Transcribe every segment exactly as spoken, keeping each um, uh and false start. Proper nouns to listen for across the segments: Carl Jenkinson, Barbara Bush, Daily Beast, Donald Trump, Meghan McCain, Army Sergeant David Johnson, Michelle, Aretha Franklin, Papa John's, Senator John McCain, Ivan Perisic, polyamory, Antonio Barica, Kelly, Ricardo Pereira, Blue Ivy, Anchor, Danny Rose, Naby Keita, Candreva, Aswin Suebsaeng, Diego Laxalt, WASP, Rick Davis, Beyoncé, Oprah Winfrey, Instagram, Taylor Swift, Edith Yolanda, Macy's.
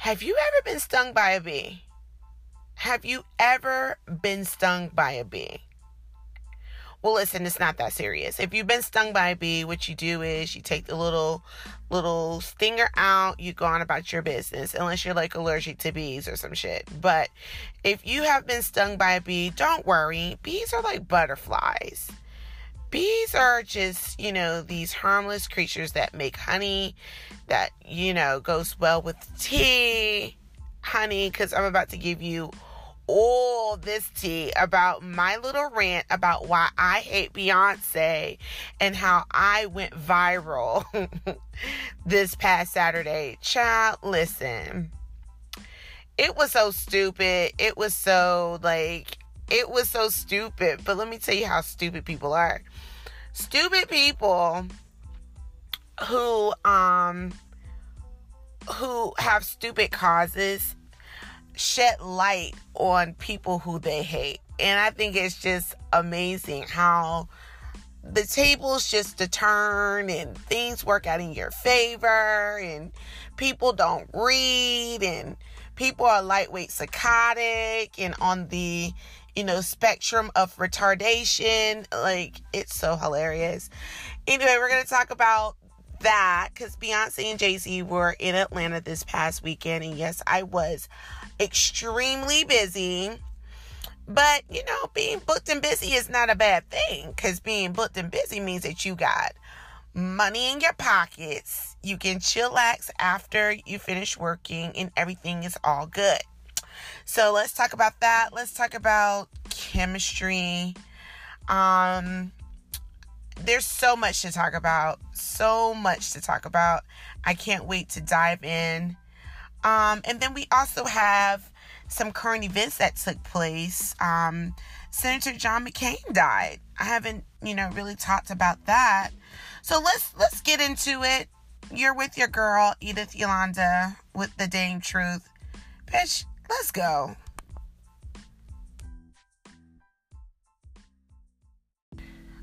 Have you ever been stung by a bee? Have you ever been stung by a bee? Well, listen, it's not that serious. If you've been stung by a bee, what you do is you take the little, little stinger out, you go on about your business, unless you're like allergic to bees or some shit. But if you have been stung by a bee, don't worry. Bees are like butterflies. Bees are just, you know, these harmless creatures that make honey that, you know, goes well with tea. Honey, because I'm about to give you all this tea about my little rant about why I hate Beyonce and how I went viral this past Saturday. Child, listen. It was so stupid. It was so like, it was so stupid. But let me tell you how stupid people are. Stupid people who, um, who have stupid causes shed light on people who they hate. And I think it's just amazing how the tables just to turn and things work out in your favor and people don't read and people are lightweight psychotic and on the, you know, spectrum of retardation. Like, it's so hilarious. Anyway, we're going to talk about that because Beyonce and Jay-Z were in Atlanta this past weekend, and yes, I was extremely busy, but you know, being booked and busy is not a bad thing, because being booked and busy means that you got money in your pockets, you can chillax after you finish working, and everything is all good. So let's talk about that. Let's talk about chemistry. um There's so much to talk about, so much to talk about. I can't wait to dive in. Um, and then we also have some current events that took place. Um, Senator John McCain died. I haven't, you know, really talked about that. So let's, let's get into it. You're with your girl, Edith Yolanda, with The Dang Truth. Bitch, let's go.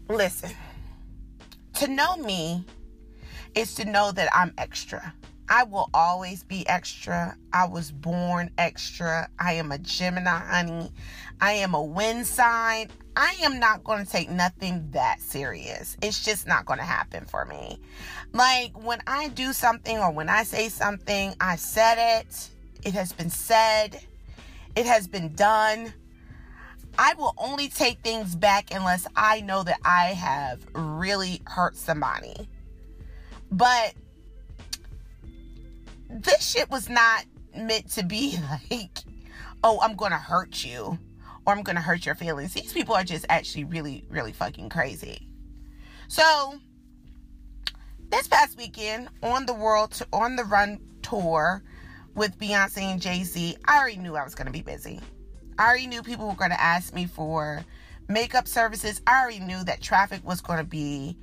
Listen. To know me is to know that I'm extra. I will always be extra. I was born extra. I am a Gemini, honey. I am a wind sign. I am not going to take nothing that serious. It's just not going to happen for me. Like, when I do something or when I say something, I said it. It has been said. It has been done. I will only take things back unless I know that I have really hurt somebody. But this shit was not meant to be like, oh, I'm going to hurt you or I'm going to hurt your feelings. These people are just actually really, really fucking crazy. So this past weekend on the world, to, on the run tour with Beyonce and Jay-Z, I already knew I was going to be busy. I already knew people were going to ask me for makeup services. I already knew that traffic was going to be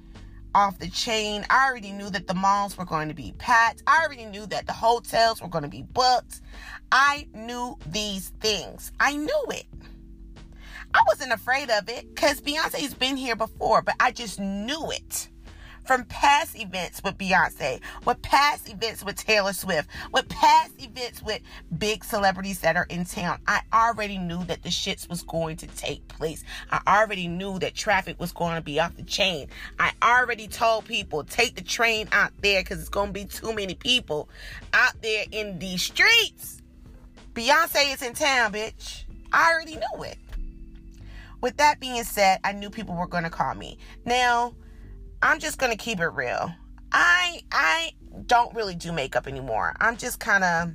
off the chain. I already knew that the malls were going to be packed. I already knew that the hotels were going to be booked. I knew these things. I knew it. I wasn't afraid of it because Beyonce's been here before, but I just knew it. From past events with Beyonce, with past events with Taylor Swift, with past events with big celebrities that are in town, I already knew that the shits was going to take place. I already knew that traffic was going to be off the chain. I already told people, take the train out there because it's going to be too many people out there in these streets. Beyonce is in town, bitch. I already knew it. With that being said, I knew people were going to call me. Now, I'm just going to keep it real. I I don't really do makeup anymore. I'm just kind of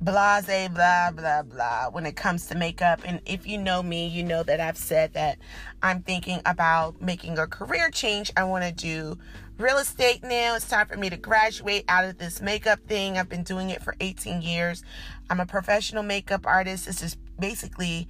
blasé, blah, blah, blah when it comes to makeup. And if you know me, you know that I've said that I'm thinking about making a career change. I want to do real estate now. It's time for me to graduate out of this makeup thing. I've been doing it for eighteen years. I'm a professional makeup artist. This is basically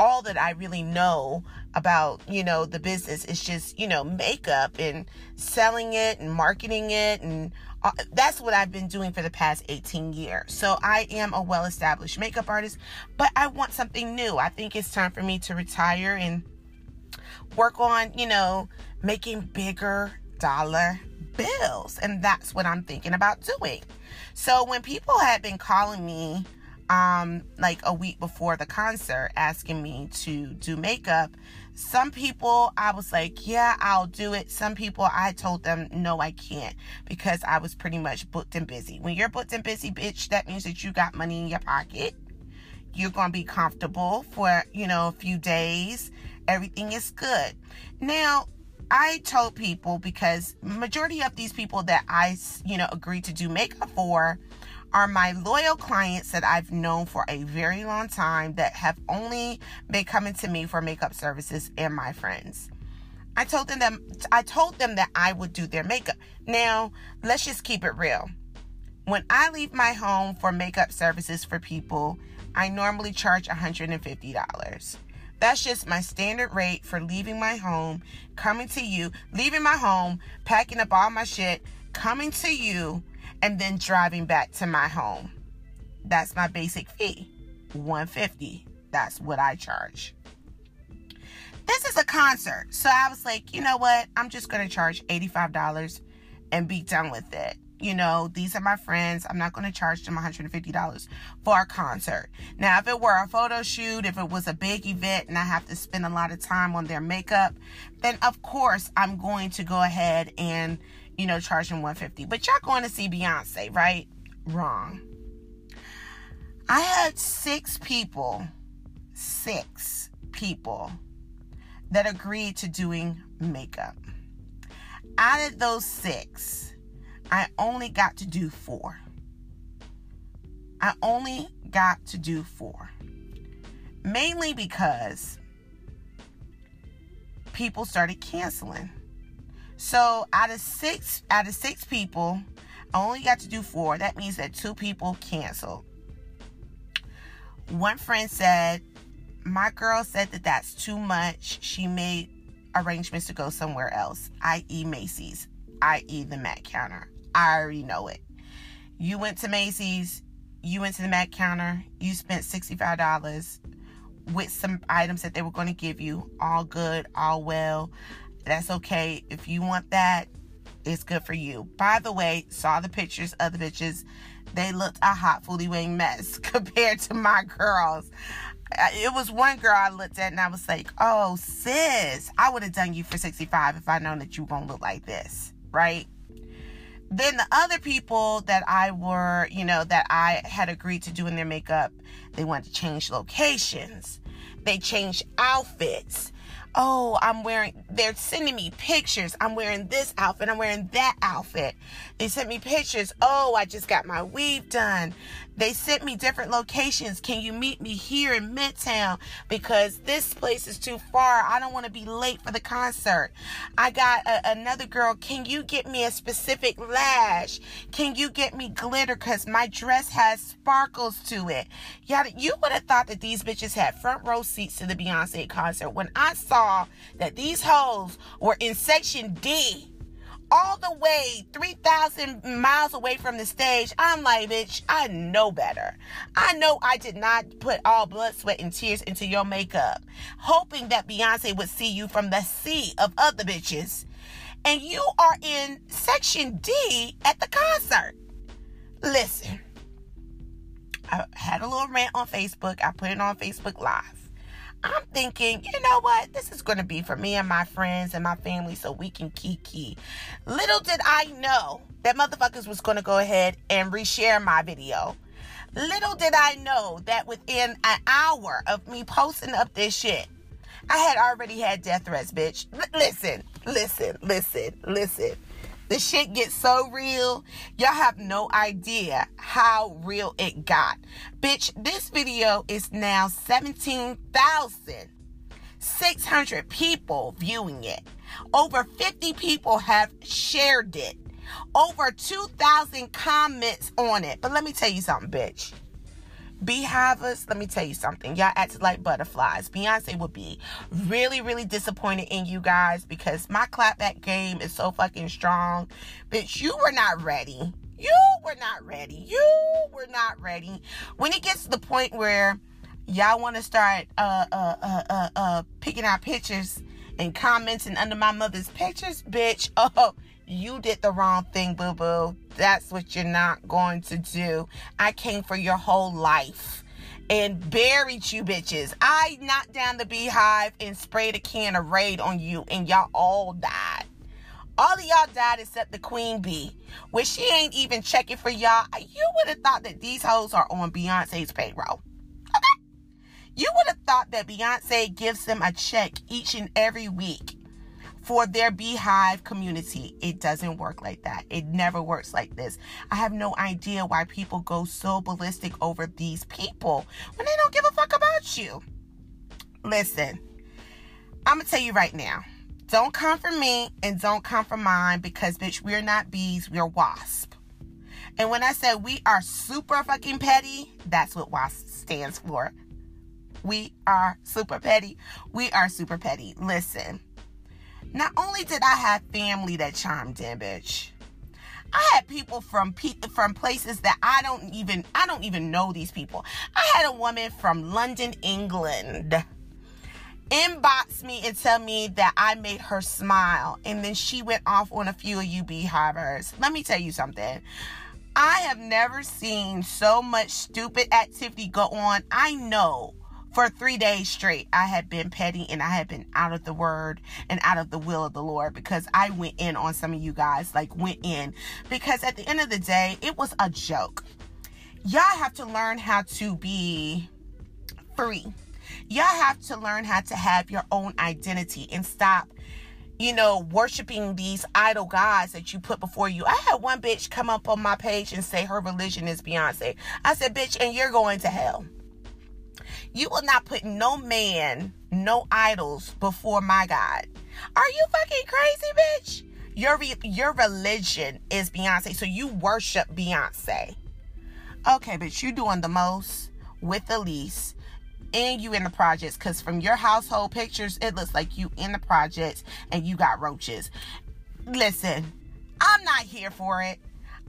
all that I really know about, you know, the business is just, you know, makeup and selling it and marketing it. And uh, that's what I've been doing for the past eighteen years. So I am a well-established makeup artist, but I want something new. I think it's time for me to retire and work on, you know, making bigger dollar bills. And that's what I'm thinking about doing. So when people had been calling me um, like a week before the concert asking me to do makeup, some people I was like, yeah, I'll do it. Some people I told them, no, I can't, because I was pretty much booked and busy. When you're booked and busy, bitch, that means that you got money in your pocket. You're going to be comfortable for, you know, a few days. Everything is good. Now, I told people, because majority of these people that I, you know, agreed to do makeup for are my loyal clients that I've known for a very long time that have only been coming to me for makeup services, and my friends. I told them that I told them that I would do their makeup. Now, let's just keep it real. When I leave my home for makeup services for people, I normally charge one hundred fifty dollars. That's just my standard rate for leaving my home, coming to you, leaving my home, packing up all my shit, coming to you, and then driving back to my home. That's my basic fee, one hundred fifty dollars. That's what I charge. This is a concert, so I was like, you know what? I'm just going to charge eighty-five dollars and be done with it. You know, these are my friends. I'm not going to charge them one hundred fifty dollars for a concert. Now, if it were a photo shoot, if it was a big event and I have to spend a lot of time on their makeup, then of course I'm going to go ahead and, you know, charge them one hundred fifty dollars. But y'all going to see Beyonce, right? Wrong. I had six people, six people that agreed to doing makeup. Out of those six, I only got to do four. I only got to do four. Mainly because people started canceling. So out of six, out of six people, I only got to do four. That means that two people canceled. One friend said, my girl said that that's too much. She made arrangements to go somewhere else, that is. Macy's, that is the Mac counter. I already know it. You went to Macy's, you went to the Mac counter, you spent sixty-five dollars with some items that they were going to give you. All good, all well. That's okay. If you want that, it's good for you. By the way, saw the pictures of the bitches. They looked a hot fully wing mess compared to my girls. It was one girl I looked at and I was like, oh, sis, I would have done you for sixty-five dollars if I known that you won't look like this, right? Then the other people that I were, you know, that I had agreed to doing their makeup, they wanted to change locations. They changed outfits. Oh, I'm wearing, they're sending me pictures. I'm wearing this outfit. I'm wearing that outfit. They sent me pictures. Oh, I just got my weave done. They sent me different locations. Can you meet me here in Midtown? Because this place is too far. I don't want to be late for the concert. I got a, another girl. Can you get me a specific lash? Can you get me glitter? Because my dress has sparkles to it. Y'all, you would have thought that these bitches had front row seats to the Beyonce concert. When I saw that these hoes were in section D, all the way three thousand miles away from the stage, I'm like, bitch, I know better. I know I did not put all blood, sweat, and tears into your makeup, hoping that Beyonce would see you from the sea of other bitches, and you are in section D at the concert. Listen, I had a little rant on Facebook. I put it on Facebook Live. I'm thinking, you know what? This is going to be for me and my friends and my family so we can kiki. Little did I know that motherfuckers was going to go ahead and reshare my video. Little did I know that within an hour of me posting up this shit, I had already had death threats, bitch. L- listen, listen, listen, listen. The shit gets so real. Y'all have no idea how real it got. Bitch, this video is now seventeen thousand six hundred people viewing it. Over fifty people have shared it. Over two thousand comments on it. But let me tell you something, bitch. Beehives, let me tell you something. Y'all acted like butterflies. Beyonce would be really, really disappointed in you guys because my clapback game is so fucking strong. Bitch, you were not ready. You were not ready. You were not ready. When it gets to the point where y'all want to start uh, uh, uh, uh, uh, picking out pictures and commenting under my mother's pictures, bitch, oh, You did the wrong thing, boo-boo. That's what you're not going to do. I came for your whole life and buried you bitches. I knocked down the beehive and sprayed a can of Raid on you, and y'all all died. All of y'all died except the queen bee, where she ain't even checking for y'all. You would have thought that these hoes are on Beyonce's payroll. Okay? You would have thought that Beyonce gives them a check each and every week for their beehive community. It doesn't work like that. It never works like this. I have no idea why people go so ballistic over these people when they don't give a fuck about you. Listen, I'm gonna tell you right now, don't come for me and don't come for mine, because bitch, we're not bees, we're wasps. And when I said we are super fucking petty, that's what WASP stands for. We are super petty. We are super petty. Listen, not only did I have family that chimed in, bitch, I had people from pe- from places that I don't even I don't even know these people. I had a woman from London, England, inbox me and tell me that I made her smile, and then she went off on a few of you beehivers. Let me tell you something. I have never seen so much stupid activity go on. I know. For three days straight, I had been petty and I had been out of the word and out of the will of the Lord, because I went in on some of you guys, like went in. Because at the end of the day, it was a joke. Y'all have to learn how to be free. Y'all have to learn how to have your own identity and stop, you know, worshiping these idol gods that you put before you. I had one bitch come up on my page and say her religion is Beyonce. I said, bitch, and you're going to hell. You will not put no man, no idols before my God. Are you fucking crazy, bitch? Your re- your religion is Beyonce, so you worship Beyonce. Okay, bitch, you doing the most with the least, and you in the projects, because from your household pictures, it looks like you in the projects and you got roaches. Listen, I'm not here for it.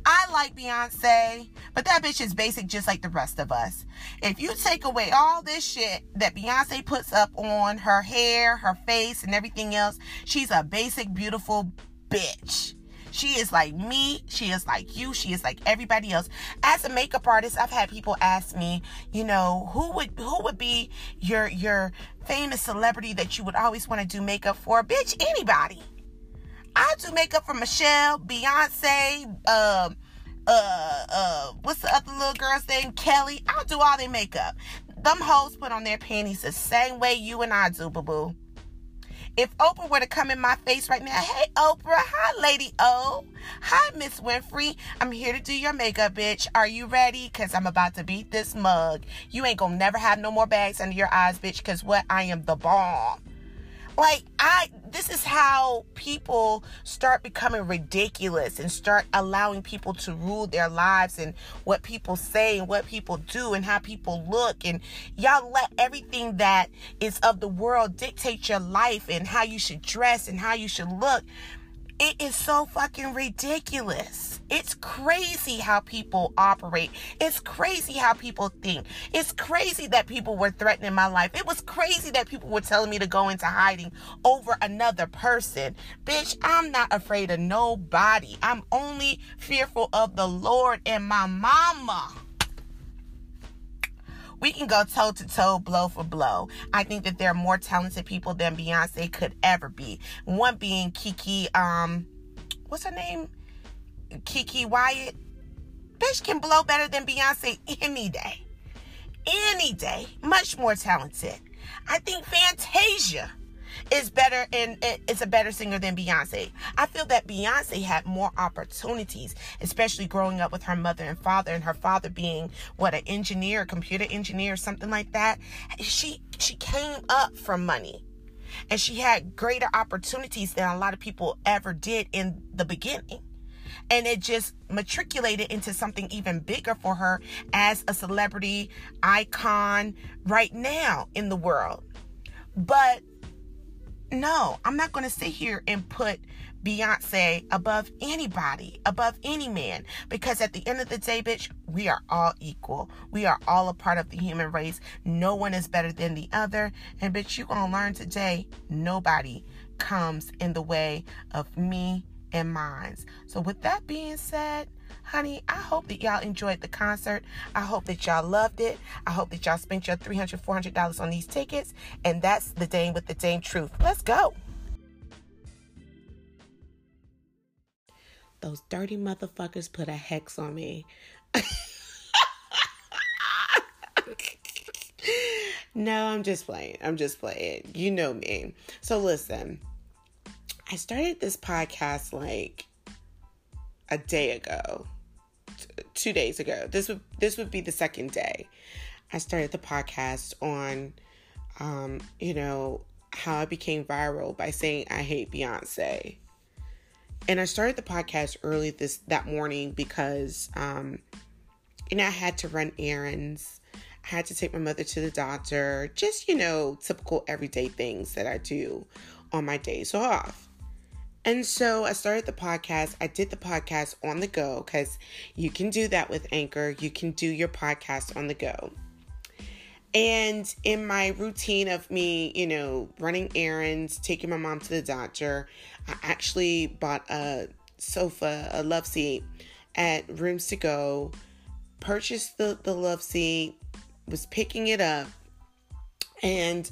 I like Beyonce, but that bitch is basic just like the rest of us. If you take away all this shit that Beyonce puts up on her hair, her face, and everything else, she's a basic, beautiful bitch. She is like me. She is like you. She is like everybody else. As a makeup artist, I've had people ask me, you know, who would who would be your, your famous celebrity that you would always want to do makeup for? Bitch, anybody. I do makeup for Michelle, Beyonce, um, uh, uh, what's the other little girl's name? Kelly. I'll do all their makeup. Them hoes put on their panties the same way you and I do, boo-boo. If Oprah were to come in my face right now, hey, Oprah, hi, Lady O, hi, Miss Winfrey, I'm here to do your makeup, bitch. Are you ready? Because I'm about to beat this mug. You ain't gonna never have no more bags under your eyes, bitch, because what? I am the bomb. Like, I, this is how people start becoming ridiculous and start allowing people to rule their lives and what people say and what people do and how people look. And y'all let everything that is of the world dictate your life and how you should dress and how you should look. It is so fucking ridiculous. It's crazy how people operate. It's crazy how people think. It's crazy that people were threatening my life. It was crazy that people were telling me to go into hiding over another person. Bitch, I'm not afraid of nobody. I'm only fearful of the Lord and my mama. We can go toe-to-toe, blow for blow. I think that there are more talented people than Beyonce could ever be. One being Kiki, um, what's her name? Kiki Wyatt. Bitch can blow better than Beyonce any day. Any day. Much more talented. I think Fantasia is better and is a better singer than Beyonce. I feel that Beyonce had more opportunities, especially growing up with her mother and father, and her father being what, an engineer, computer engineer, something like that. She she came up from money, and she had greater opportunities than a lot of people ever did in the beginning. And it just matriculated into something even bigger for her as a celebrity icon right now in the world. But no, I'm not going to sit here and put Beyonce above anybody, above any man, because at the end of the day, bitch, we are all equal. We are all a part of the human race. No one is better than the other. And bitch, you going to learn today, nobody comes in the way of me and minds. So with that being said, honey, I hope that y'all enjoyed the concert. I hope that y'all loved it. I hope that y'all spent your three hundred dollars, four hundred dollars on these tickets. And that's The Dang with The Dang Truth. Let's go. Those dirty motherfuckers put a hex on me. No, I'm just playing. I'm just playing. You know me. So listen, I started this podcast like a day ago, t- two days ago. This would this would be the second day. I started the podcast on, um, you know, how I became viral by saying I hate Beyonce. And I started the podcast early this that morning because, um, you know, I had to run errands. I had to take my mother to the doctor. Just, you know, typical everyday things that I do on my days off. And so I started the podcast. I did the podcast on the go because you can do that with Anchor. You can do your podcast on the go. And in my routine of me, you know, running errands, taking my mom to the doctor, I actually bought a sofa, a love seat at Rooms to Go, purchased the, the love seat, was picking it up, and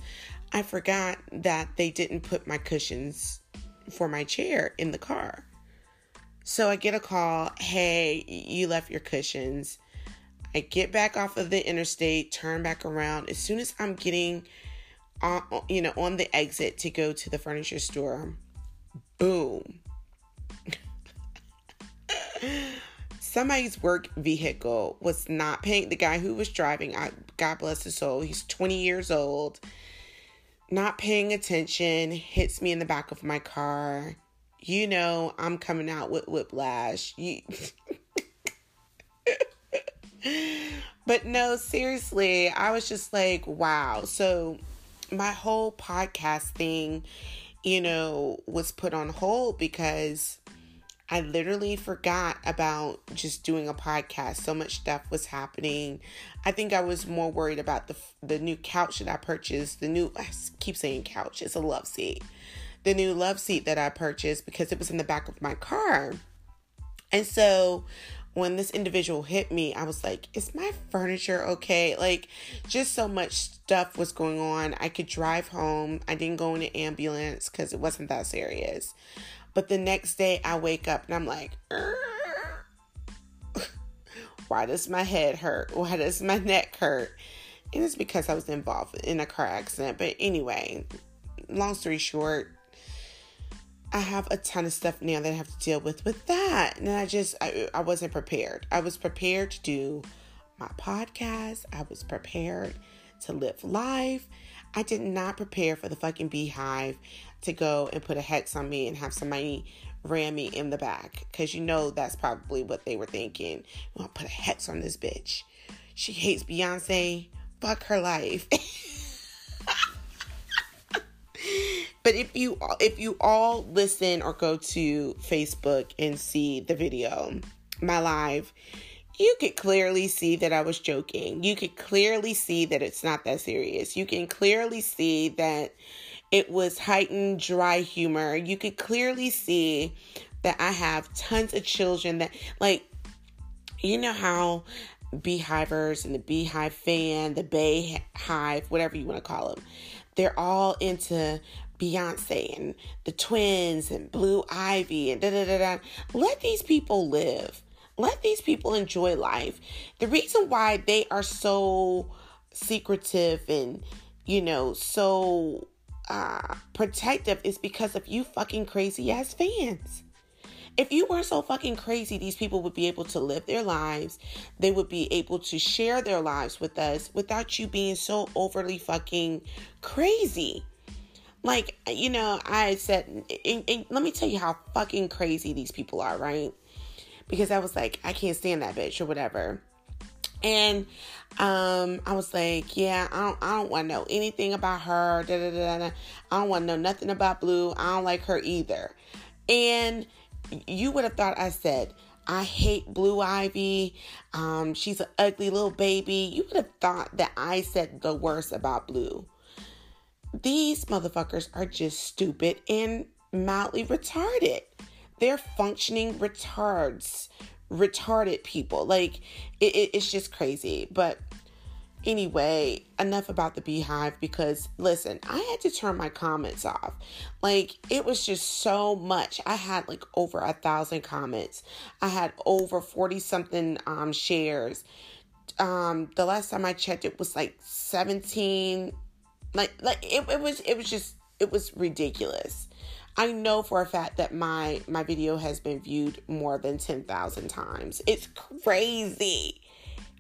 I forgot that they didn't put my cushions for my chair in the car. So I get a call, hey, you left your cushions. I get back off of the interstate, turn back around. As soon as I'm getting on, you know, on the exit to go to the furniture store, boom. Somebody's work vehicle was not paying. The guy who was driving, I, God bless his soul, he's twenty years old, not paying attention, hits me in the back of my car. You know, I'm coming out with whiplash. You... But no, seriously, I was just like, wow. So my whole podcast thing, you know, was put on hold because I literally forgot about just doing a podcast. So much stuff was happening. I think I was more worried about the the new couch that I purchased. The new, I keep saying couch, it's a love seat. The new love seat that I purchased because it was in the back of my car. And so when this individual hit me, I was like, is my furniture okay? Like, just so much stuff was going on. I could drive home. I didn't go in an ambulance because it wasn't that serious. But the next day I wake up and I'm like, why does my head hurt? Why does my neck hurt? And it's because I was involved in a car accident. But anyway, long story short, I have a ton of stuff now that I have to deal with with that. And I just, I, I wasn't prepared. I was prepared to do my podcast. I was prepared to live life. I did not prepare for the fucking beehive to go and put a hex on me and have somebody ram me in the back. Because you know that's probably what they were thinking. Well, put a hex on this bitch. She hates Beyonce. Fuck her life. But if you if you all listen or go to Facebook and see the video, my live, you could clearly see that I was joking. You could clearly see that it's not that serious. You can clearly see that it was heightened, dry humor. You could clearly see that I have tons of children that, like, you know how beehivers and the beehive fan, the bayhive, whatever you want to call them, they're all into Beyonce and the twins and Blue Ivy and da-da-da-da. Let these people live. Let these people enjoy life. The reason why they are so secretive and, you know, so... Uh, protective is because of you fucking crazy ass fans. If you weren't so fucking crazy, these people would be able to live their lives. They would be able to share their lives with us without you being so overly fucking crazy. Like, you know, I said, and, and let me tell you how fucking crazy these people are, right? Because I was like, I can't stand that bitch or whatever. And um, I was like, yeah, I don't, I don't want to know anything about her. Da, da, da, da. I don't want to know nothing about Blue. I don't like her either. And you would have thought I said, I hate Blue Ivy. Um, she's an ugly little baby. You would have thought that I said the worst about Blue. These motherfuckers are just stupid and mildly retarded. they're functioning retards, retarded people. Like, it, it, it's just crazy. But anyway, enough about the Beehive, because listen, I had to turn my comments off. Like, it was just so much. I had like over a thousand comments. I had over forty something um, shares. Um, the last time I checked, it was like seventeen. Like, like it, it was, it was just, it was ridiculous. I know for a fact that my, my video has been viewed more than ten thousand times. It's crazy,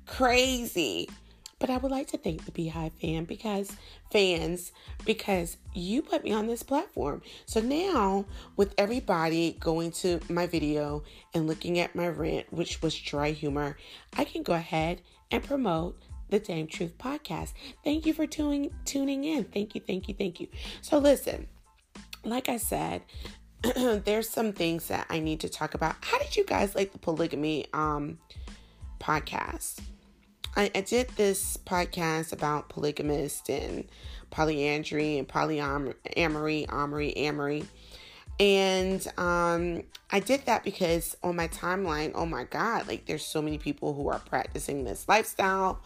crazy. But I would like to thank the Beehive fan because fans, because you put me on this platform. So now with everybody going to my video and looking at my rant, which was dry humor, I can go ahead and promote the Dang Truth podcast. Thank you for tuning tuning in. Thank you, thank you, thank you. So listen, like I said, there's some things that I need to talk about. How did you guys like the polygamy um podcast? I, I did this podcast about polygamists and polyandry and polyamory, amory, amory. And um, I did that because on my timeline, oh my God, like there's so many people who are practicing this lifestyle.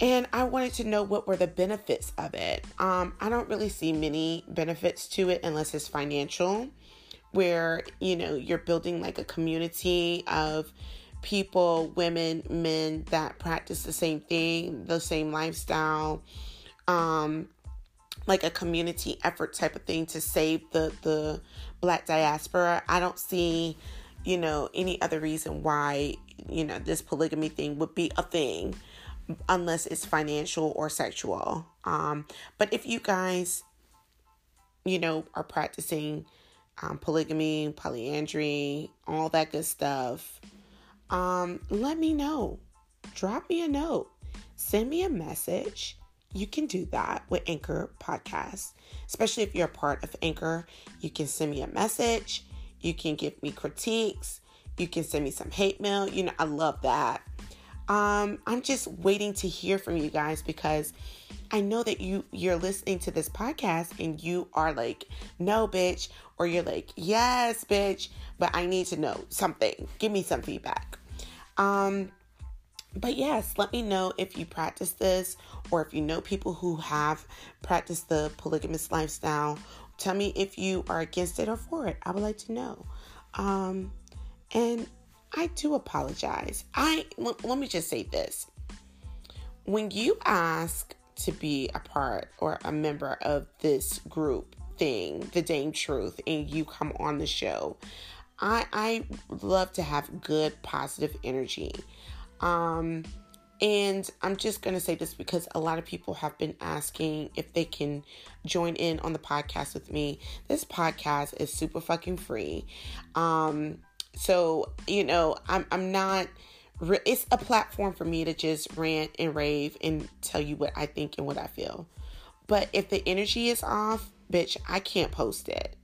And I wanted to know what were the benefits of it. Um, I don't really see many benefits to it unless it's financial, where, you know, you're building like a community of people, women, men that practice the same thing, the same lifestyle, um, like a community effort type of thing to save the, the Black diaspora. I don't see, you know, any other reason why, you know, this polygamy thing would be a thing unless it's financial or sexual. Um, but if you guys, you know, are practicing um, polygamy, polyandry, all that good stuff, Um, let me know. Drop me a note. Send me a message. You can do that with Anchor Podcasts. Especially if you're a part of Anchor, you can send me a message. You can give me critiques. You can send me some hate mail. You know, I love that. Um, I'm just waiting to hear from you guys because I know that you, you're listening to this podcast and you are like, no, bitch, or you're like, yes, bitch, but I need to know something. Give me some feedback. Um, but yes, let me know if you practice this or if you know people who have practiced the polygamous lifestyle. Tell me if you are against it or for it. I would like to know. Um, and I do apologize. I, l- let me just say this. When you ask to be a part or a member of this group thing, The Dang Truth, and you come on the show, I, I love to have good, positive energy. Um, and I'm just going to say this because a lot of people have been asking if they can join in on the podcast with me. This podcast is super fucking free. Um, so, you know, I'm, I'm not... It's a platform for me to just rant and rave and tell you what I think and what I feel. But if the energy is off, bitch, I can't post it.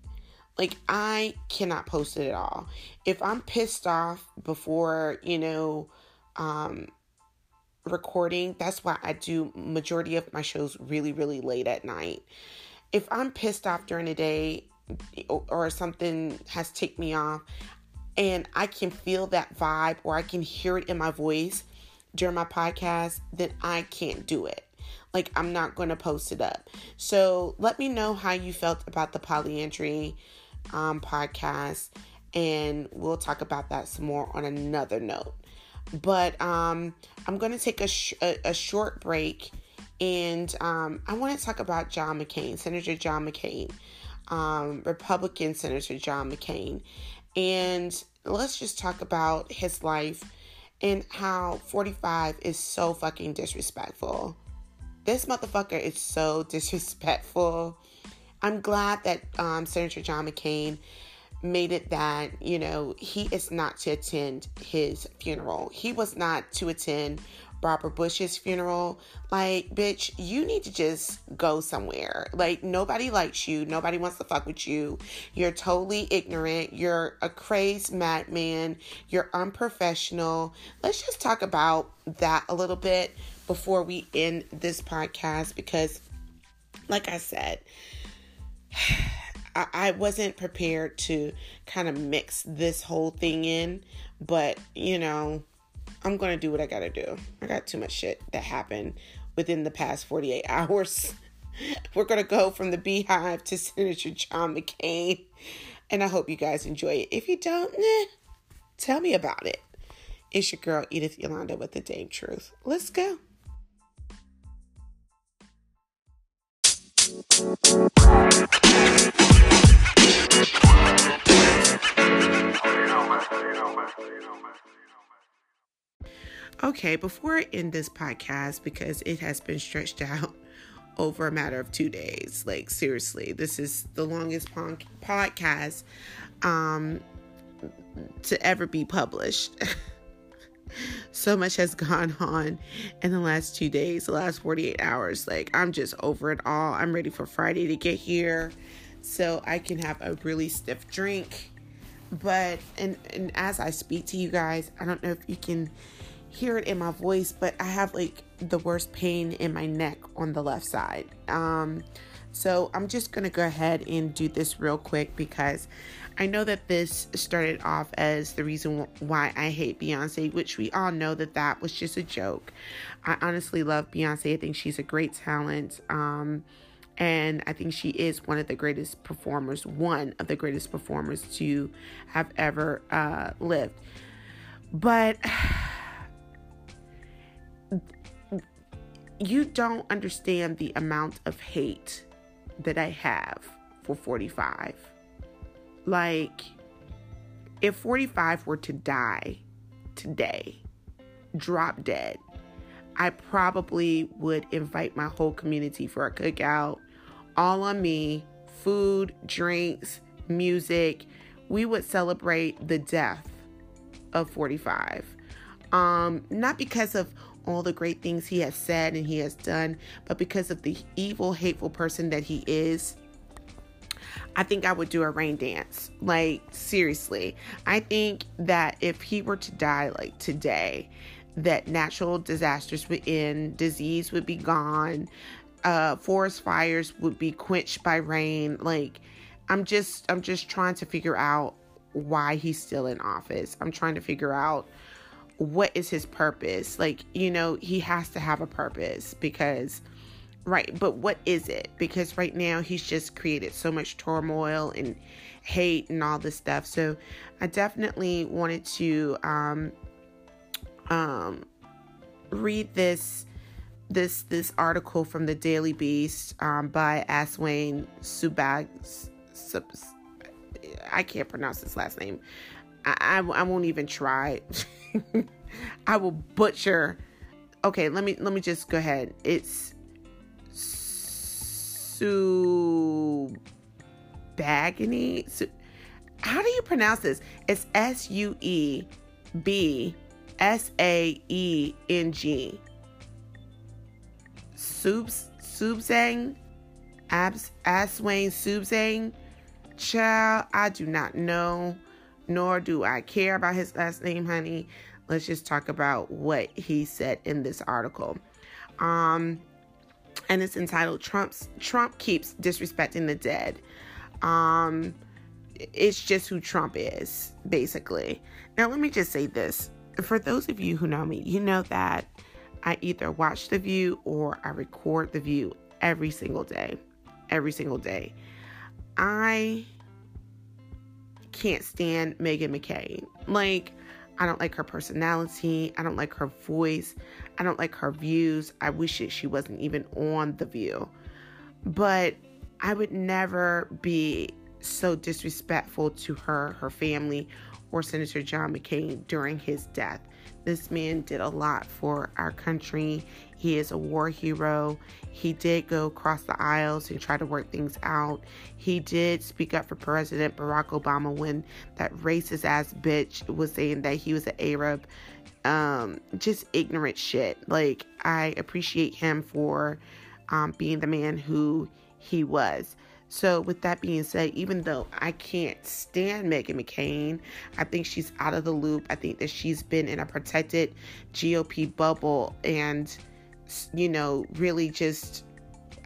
Like, I cannot post it at all. If I'm pissed off before, you know, um, recording, that's why I do majority of my shows really, really late at night. If I'm pissed off during the day or, or something has ticked me off, and I can feel that vibe or I can hear it in my voice during my podcast, then I can't do it. Like, I'm not going to post it up. So let me know how you felt about the polyandry um, podcast. And we'll talk about that some more on another note. But um, I'm going to take a, sh- a, a short break. And um, I want to talk about John McCain, Senator John McCain, um, Republican Senator John McCain. And let's just talk about his life and how forty-five is so fucking disrespectful. This motherfucker is so disrespectful. I'm glad that um, Senator John McCain made it that, you know, he is not to attend his funeral. He was not to attend Barbara Bush's funeral. Like, bitch, you need to just go somewhere. Like, nobody likes you. Nobody wants to fuck with you. You're totally ignorant. You're a crazed madman. You're unprofessional. Let's just talk about that a little bit before we end this podcast because, like I said, I, I wasn't prepared to kind of mix this whole thing in, but you know, I'm going to do what I got to do. I got too much shit that happened within the past forty-eight hours. We're going to go from the Beehive to Senator John McCain. And I hope you guys enjoy it. If you don't, eh, tell me about it. It's your girl, Edith Yolanda with The Dang Truth. Let's go. Okay, before I end this podcast, because it has been stretched out over a matter of two days. Like, seriously, this is the longest pon- podcast um, to ever be published. So much has gone on in the last two days, the last forty-eight hours. Like, I'm just over it all. I'm ready for Friday to get here so I can have a really stiff drink. But, and, and as I speak to you guys, I don't know if you can hear it in my voice, but I have like the worst pain in my neck on the left side. Um, so I'm just going to go ahead and do this real quick because I know that this started off as the reason why I hate Beyoncé, which we all know that that was just a joke. I honestly love Beyoncé. I think she's a great talent. Um, and I think she is one of the greatest performers, one of the greatest performers to have ever uh, lived. But you don't understand the amount of hate that I have for forty-five. Like, if forty-five were to die today, drop dead, I probably would invite my whole community for a cookout, all on me, food, drinks, music. We would celebrate the death of forty-five. Um, not because of all the great things he has said and he has done, but because of the evil, hateful person that he is, I think I would do a rain dance. Like, seriously, I think that if he were to die like today, that natural disasters would end, disease would be gone, uh, forest fires would be quenched by rain. Like, I'm just, I'm just trying to figure out why he's still in office. I'm trying to figure out what is his purpose? Like, you know, he has to have a purpose because, right, but what is it? Because right now he's just created so much turmoil and hate and all this stuff. So I definitely wanted to um, um, read this this this article from the Daily Beast um, by Aswin Suebsaeng. I can't pronounce his last name. I, I, I won't even try. I will butcher. Okay, let me let me just go ahead. It's Suebsaeng. Su- How do you pronounce this? It's S U E B S A E N G. Suebsaeng, Abs Aswin Suebsaeng. Child, I do not know, nor do I care about his last name, honey. Let's just talk about what he said in this article. Um, and it's entitled, Trump's, Trump Keeps Disrespecting the Dead. Um, it's just who Trump is, basically. Now, let me just say this. For those of you who know me, you know that I either watch The View or I record The View every single day. Every single day. I can't stand Meghan McCain. Like, I don't like her personality. I don't like her voice. I don't like her views. I wish that she wasn't even on The View. But I would never be so disrespectful to her, her family, or Senator John McCain during his death. This man did a lot for our country. He is a war hero. He did go across the aisles and try to work things out. He did speak up for President Barack Obama when that racist ass bitch was saying that he was an Arab. Um, just ignorant shit. Like, I appreciate him for um, being the man who he was. So with that being said, even though I can't stand Meghan McCain, I think she's out of the loop. I think that she's been in a protected G O P bubble and, you know, really just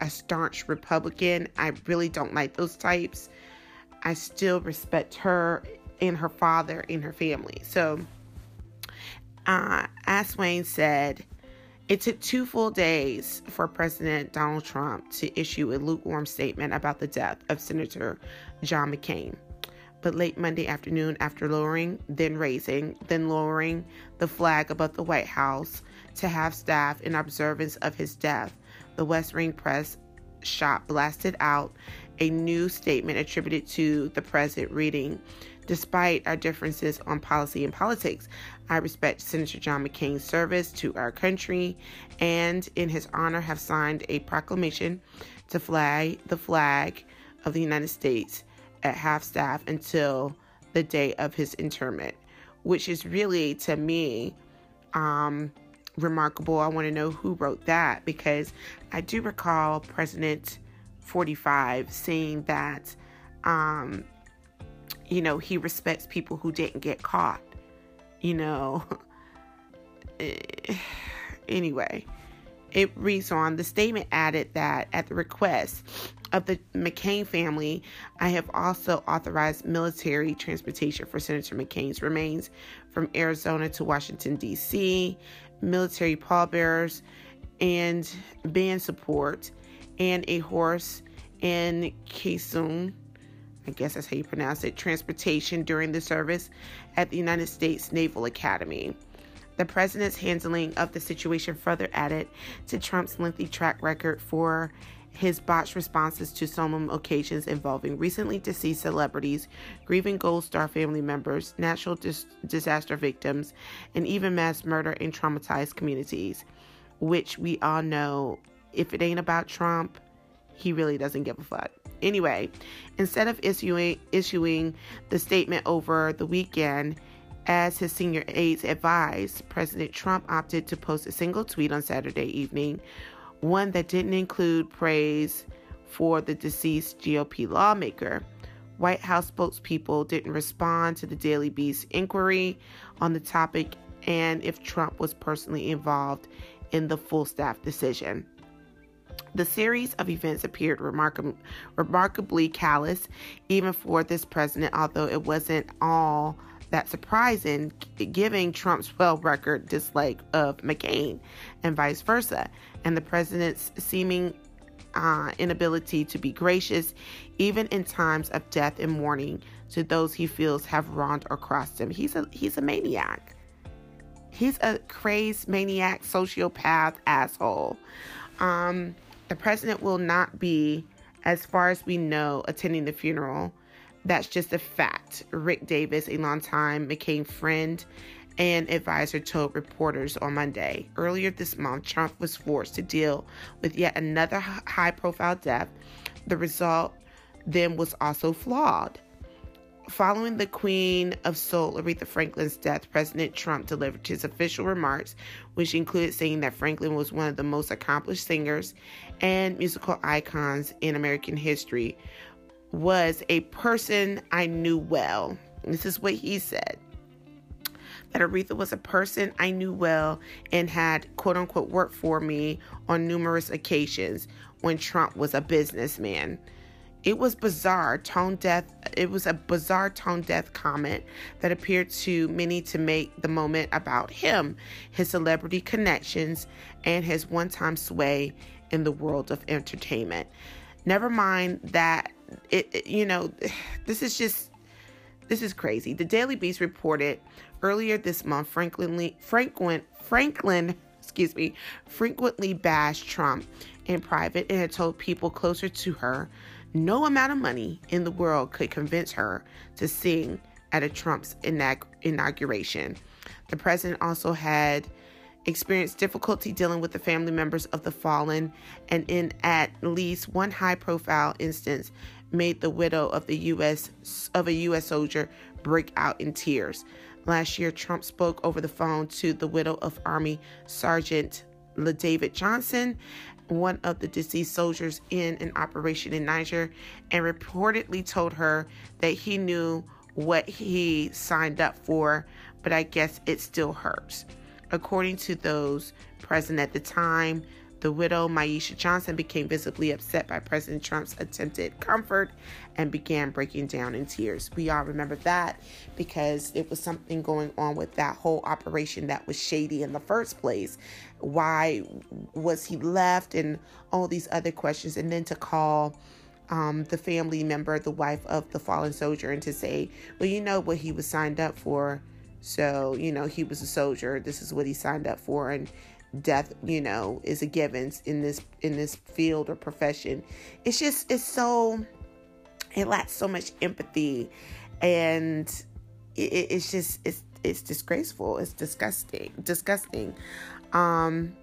a staunch Republican. I really don't like those types. I still respect her and her father and her family. So, uh, Aswin said, it took two full days for President Donald Trump to issue a lukewarm statement about the death of Senator John McCain. But late Monday afternoon, after lowering, then raising, then lowering the flag above the White House to have staff in observance of his death, the West Wing press shop blasted out a new statement attributed to the president reading, despite our differences on policy and politics, I respect Senator John McCain's service to our country and in his honor have signed a proclamation to fly the flag of the United States at half-staff until the day of his interment, which is really, to me, um, remarkable. I want to know who wrote that, because I do recall President forty-five saying that, um, you know, he respects people who didn't get caught, you know. Anyway, it reads on, the statement added that at the request of the McCain family, I have also authorized military transportation for Senator McCain's remains from Arizona to Washington, D C, military pallbearers and band support, and a horse and caisson, I guess that's how you pronounce it, transportation during the service at the United States Naval Academy. The president's handling of the situation further added to Trump's lengthy track record for his botched responses to solemn occasions involving recently deceased celebrities, grieving Gold Star family members, natural dis- disaster victims, and even mass murder in traumatized communities, which we all know, if it ain't about Trump, he really doesn't give a fuck. Anyway, instead of issuing issuing the statement over the weekend, as his senior aides advised, President Trump opted to post a single tweet on Saturday evening, one that didn't include praise for the deceased G O P lawmaker. White House spokespeople didn't respond to the Daily Beast inquiry on the topic and if Trump was personally involved in the full staff decision. The series of events appeared remarkab- remarkably callous, even for this president, although it wasn't all that surprising, g- given Trump's well-record dislike of McCain and vice versa, and the president's seeming uh, inability to be gracious, even in times of death and mourning, to those he feels have wronged or crossed him. He's a he's a maniac. He's a crazed maniac, sociopath, asshole. Um... The president will not be, as far as we know, attending the funeral. That's just a fact. Rick Davis, a longtime McCain friend and advisor, told reporters on Monday. Earlier this month, Trump was forced to deal with yet another high-profile death. The result then was also flawed. Following the Queen of Soul, Aretha Franklin's death, President Trump delivered his official remarks, which included saying that Franklin was one of the most accomplished singers and musical icons in American history, was a person I knew well. This is what he said, that Aretha was a person I knew well and had, quote unquote, worked for me on numerous occasions when Trump was a businessman. It was bizarre, tone deaf. It was a bizarre, tone deaf comment that appeared to many to make the moment about him, his celebrity connections, and his one-time sway in the world of entertainment. Never mind that. It, it you know, this is just this is crazy. The Daily Beast reported earlier this month, Franklin, Franklin, Franklin, excuse me, frequently bashed Trump in private and had told people closer to her no amount of money in the world could convince her to sing at a Trump's inaug- inauguration. The president also had experienced difficulty dealing with the family members of the fallen, and in at least one high-profile instance, made the widow of the U S of a U S soldier break out in tears. Last year, Trump spoke over the phone to the widow of Army Sergeant David Johnson, one of the deceased soldiers in an operation in Niger, and reportedly told her that he knew what he signed up for, but I guess it still hurts. According to those present at the time, The widow, Myesha Johnson, became visibly upset by President Trump's attempted comfort and began breaking down in tears. We all remember that because it was something going on with that whole operation that was shady in the first place. Why was he left and all these other questions? And then to call um, the family member, the wife of the fallen soldier, and to say, well, you know what he was signed up for. So, you know, he was a soldier. This is what he signed up for. And death, you know, is a given in this, in this field or profession. It's just, it's so, it lacks so much empathy, and it, it's just, it's, it's disgraceful. It's disgusting, disgusting. Um,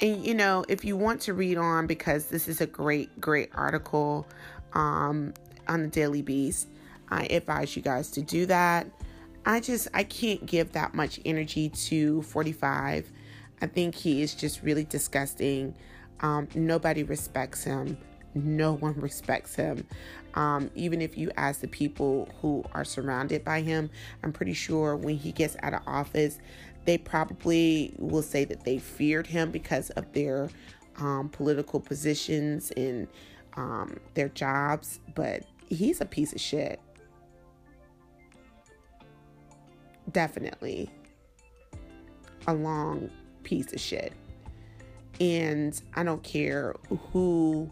and you know, if you want to read on, because this is a great, great article, um, on the Daily Beast, I advise you guys to do that. I just, I can't give that much energy to forty-five. I think he is just really disgusting. Um, nobody respects him. No one respects him. Um, even if you ask the people who are surrounded by him, I'm pretty sure when he gets out of office, they probably will say that they feared him because of their um, political positions and um, their jobs. But he's a piece of shit. Definitely a long piece of shit. And I don't care who,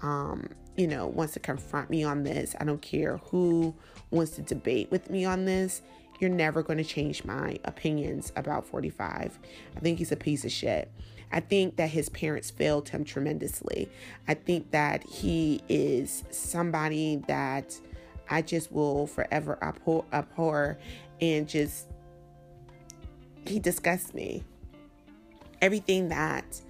um, you know, wants to confront me on this. I don't care who wants to debate with me on this. You're never going to change my opinions about forty-five. I think he's a piece of shit. I think that his parents failed him tremendously. I think that he is somebody that I just will forever abhor, abhor and just, he disgusts me. Everything that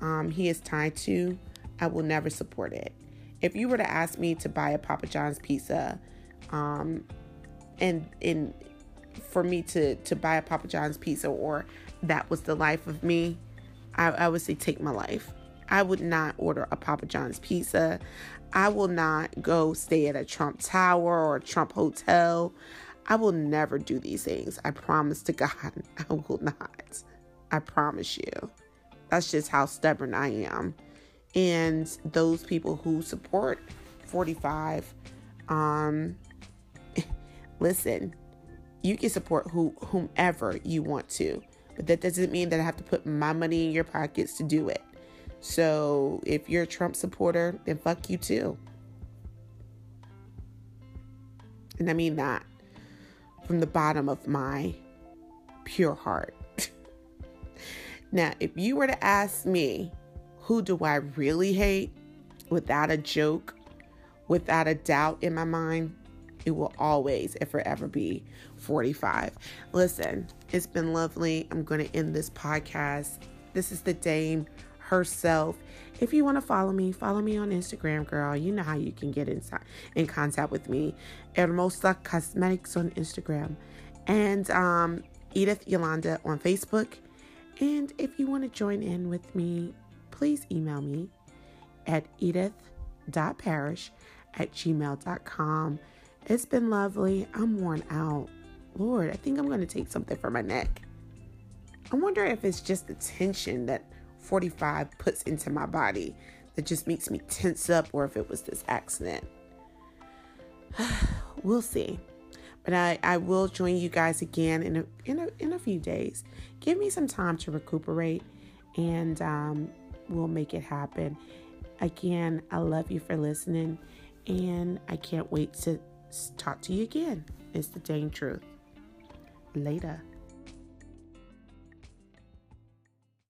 um, he is tied to, I will never support it. If you were to ask me to buy a Papa John's pizza, um, and and for me to, to buy a Papa John's pizza, or that was the life of me, I, I would say take my life. I would not order a Papa John's pizza. I will not go stay at a Trump Tower or a Trump Hotel. I will never do these things. I promise to God, I will not. I promise you. That's just how stubborn I am. And those people who support forty-five, um, listen, you can support who, whomever you want to, but that doesn't mean that I have to put my money in your pockets to do it. So if you're a Trump supporter, then fuck you too. And I mean that from the bottom of my pure heart. Now, if you were to ask me, who do I really hate, without a joke, without a doubt in my mind, it will always and forever be forty-five. Listen, it's been lovely. I'm going to end this podcast. This is the Dame herself. If you want to follow me, follow me on Instagram, girl. You know how you can get inside, in contact with me. Hermosa Cosmetics on Instagram. And um, Edith Yolanda on Facebook. And if you want to join in with me, please email me at edith dot parish at gmail dot com. It's been lovely. I'm worn out. Lord, I think I'm going to take something for my neck. I wonder if it's just the tension that forty-five puts into my body that just makes me tense up, or if it was this accident. We'll see. But I, I will join you guys again in a, in, a, in a few days. Give me some time to recuperate, and um, we'll make it happen. Again, I love you for listening, and I can't wait to talk to you again. It's the Dang Truth. Later.